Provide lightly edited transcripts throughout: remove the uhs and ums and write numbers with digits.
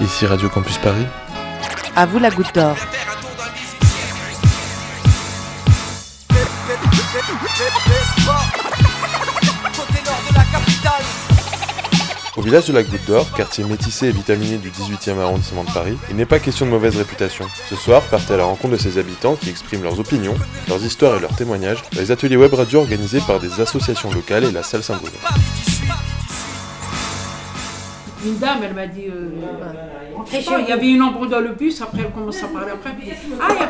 Ici Radio Campus Paris. À vous la Goutte d'Or. Au village de la Goutte d'Or, quartier métissé et vitaminé du 18e arrondissement de Paris, il n'est pas question de mauvaise réputation. Ce soir, partez à la rencontre de ses habitants qui expriment leurs opinions, leurs histoires et leurs témoignages dans les ateliers web radio organisés par des associations locales et la Salle Saint-Bruno. Une dame, elle m'a dit, rentrez chez vous. Il y avait une ombre dans le bus, après elle commence à parler, après elle dit,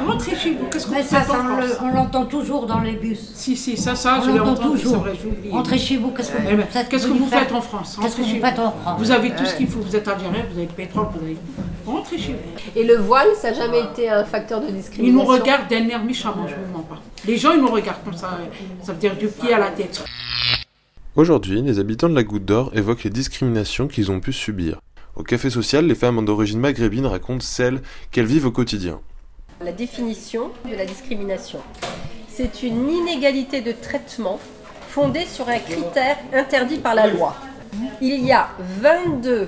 rentrez chez vous, qu'est-ce qu'on fait on l'entend toujours dans les bus. Si, ça, je l'ai entendu, c'est vrai, j'ai oublié. Rentrez chez vous, qu'est-ce que vous faites en France? Qu'est-ce que vous faites en France? Vous avez tout ce qu'il faut, vous êtes algérien, vous avez le pétrole, vous avez tout. Rentrez chez vous. Et le voile, ça n'a jamais été un facteur de discrimination? Ils nous regardent d'un air méchamment, je ne vous mens pas. Les gens, ils nous regardent comme ça, ça veut dire du pied à la tête. Aujourd'hui, les habitants de la Goutte d'Or évoquent les discriminations qu'ils ont pu subir. Au café social, les femmes d'origine maghrébine racontent celles qu'elles vivent au quotidien. La définition de la discrimination, c'est une inégalité de traitement fondée sur un critère interdit par la loi. Il y a 22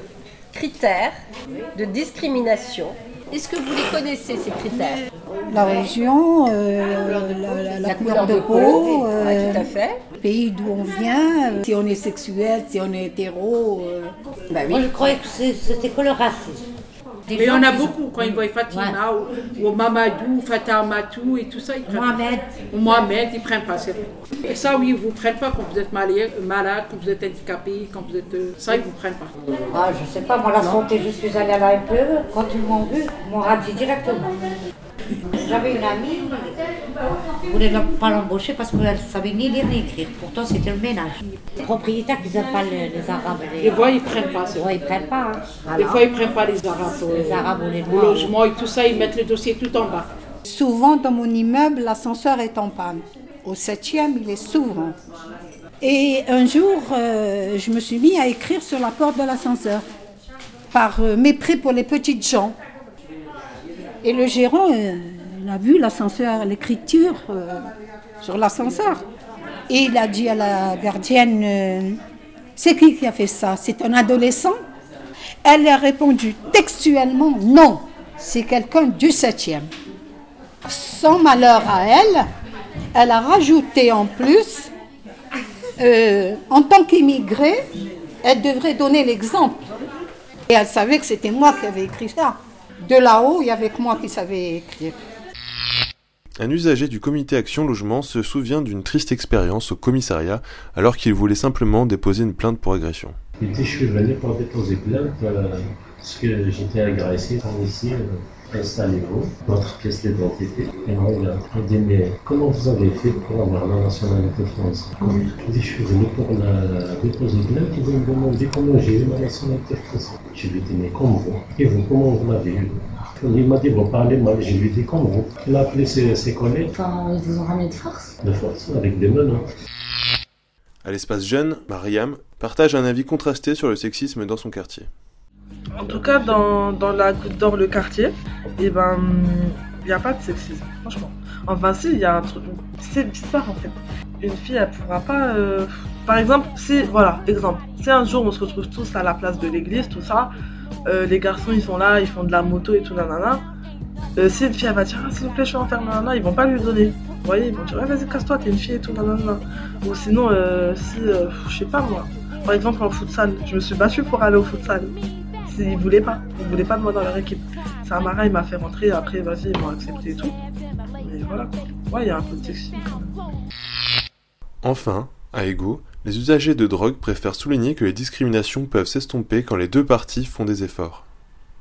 critères de discrimination. Est-ce que vous les connaissez, ces critères? La région, la couleur de peau, tout à fait. Le pays d'où on vient, si on est sexuel, si on est hétéro. Oui. Moi je croyais que c'était que le racisme. Mais il y en a beaucoup, quand ils voient Fatima ou Mamadou, Fatah Matou et tout ça. Mohamed, ils ne prennent pas, c'est vrai. Et ça, oui, ils ne vous prennent pas quand vous êtes malade, quand vous êtes handicapé, quand vous êtes... ça, ils ne vous prennent pas. Je ne sais pas, moi la santé, je suis allée à la MPE, quand ils m'ont vu, ils m'ont radié directement. J'avais une amie, je ne voulais pas l'embaucher parce qu'elle ne savait ni lire ni écrire. Pourtant, c'était le ménage. Les propriétaires, ils n'aiment pas les Arabes. Les voix, ils ne prennent pas. Les voix, ils ne prennent pas. Des fois, ils ne prennent pas les Arabes. Les Arabes ou les Noirs. Le logement et tout ça, ils mettent le dossier tout en bas. Souvent, dans mon immeuble, l'ascenseur est en panne. Au 7e, il est souvent. Et un jour, je me suis mis à écrire sur la porte de l'ascenseur par mépris pour les petites gens. Et le gérant, il a vu l'ascenseur, l'écriture sur l'ascenseur. Et il a dit à la gardienne, c'est qui a fait ça? C'est un adolescent? Elle a répondu textuellement, non, c'est quelqu'un du 7e. Sans malheur à elle, elle a rajouté en plus, en tant qu'immigrée, elle devrait donner l'exemple. Et elle savait que c'était moi qui avais écrit ça. De là-haut, il y avait que moi qui savais écrire. Un usager du comité Action Logement se souvient d'une triste expérience au commissariat alors qu'il voulait simplement déposer une plainte pour agression. Je suis venu pour déposer plainte parce que j'étais agressé par ici, installez-vous, votre pièce d'identité. Et on m'a dit, mais comment vous avez fait pour avoir la nationalité française? Je suis venu pour la déposer plainte et vous me demandez comment j'ai eu ma nationalité française. Je lui ai dit, mais comment vous? Et vous, comment vous l'avez eu? Il m'a dit, vous parlez mal. Je lui ai dit, comment vous? Il a appelé ses collègues. Enfin, ils vous ont ramené de force? De force, avec des menottes. À l'espace jeune, Mariam partage un avis contrasté sur le sexisme dans son quartier. En tout cas, dans la Goutte d'Or, le quartier, il n'y a pas de sexisme, franchement. Enfin, si, il y a un truc. C'est bizarre, en fait. Une fille, elle ne pourra pas. Par exemple, si un jour on se retrouve tous à la place de l'église, tout ça, les garçons, ils sont là, ils font de la moto et tout, nanana. Si une fille, elle va dire, s'il vous plaît, je suis enfermée, nanana, ils vont pas lui donner. Vous voyez, ils vont dire, vas-y, casse-toi, t'es une fille et tout, nanana. Ou sinon, je sais pas moi. Par exemple, en futsal, je me suis battue pour aller au futsal. Ils voulaient pas de moi dans leur équipe. C'est un marin, il m'a fait rentrer, après, vas-y, ils m'ont accepté et tout. Mais voilà, il y a un peu de sexisme quand même. Enfin, à Ego, les usagers de drogue préfèrent souligner que les discriminations peuvent s'estomper quand les deux parties font des efforts.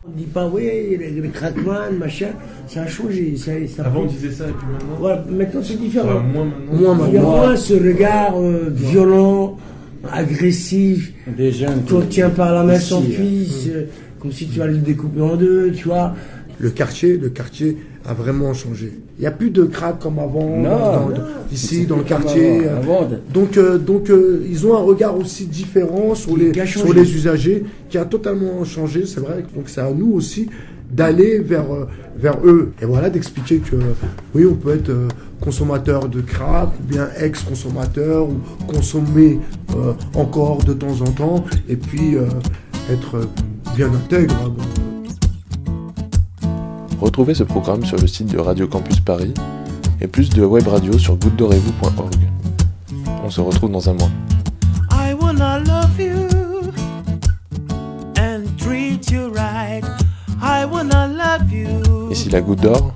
On ne dit pas, oui, les crackman, machin, ça a changé. Avant, on disait ça, et puis maintenant... Voilà, maintenant, c'est différent. Moins maintenant. Il y a moins ce regard violent, agressif, qu'on tient par la main son fils, comme si tu allais le découper en deux, tu vois. Le quartier a vraiment changé. Il n'y a plus de crack comme avant, ici, dans le quartier. Donc, ils ont un regard aussi différent sur les usagers, qui a totalement changé, c'est vrai. Donc, c'est à nous aussi d'aller vers eux. Et voilà, d'expliquer que, oui, on peut être consommateur de crack, ou bien ex-consommateur, ou consommer encore de temps en temps, et puis être bien intègre. Retrouvez ce programme sur le site de Radio Campus Paris et plus de web radio sur gouttedorezvous.org. On se retrouve dans un mois. I wanna love you and treat you right. I wanna love you. Ici la Goutte d'Or.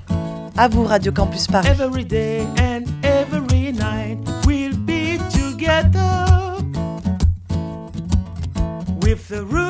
À vous Radio Campus Paris. Every day and every night we'll be together with the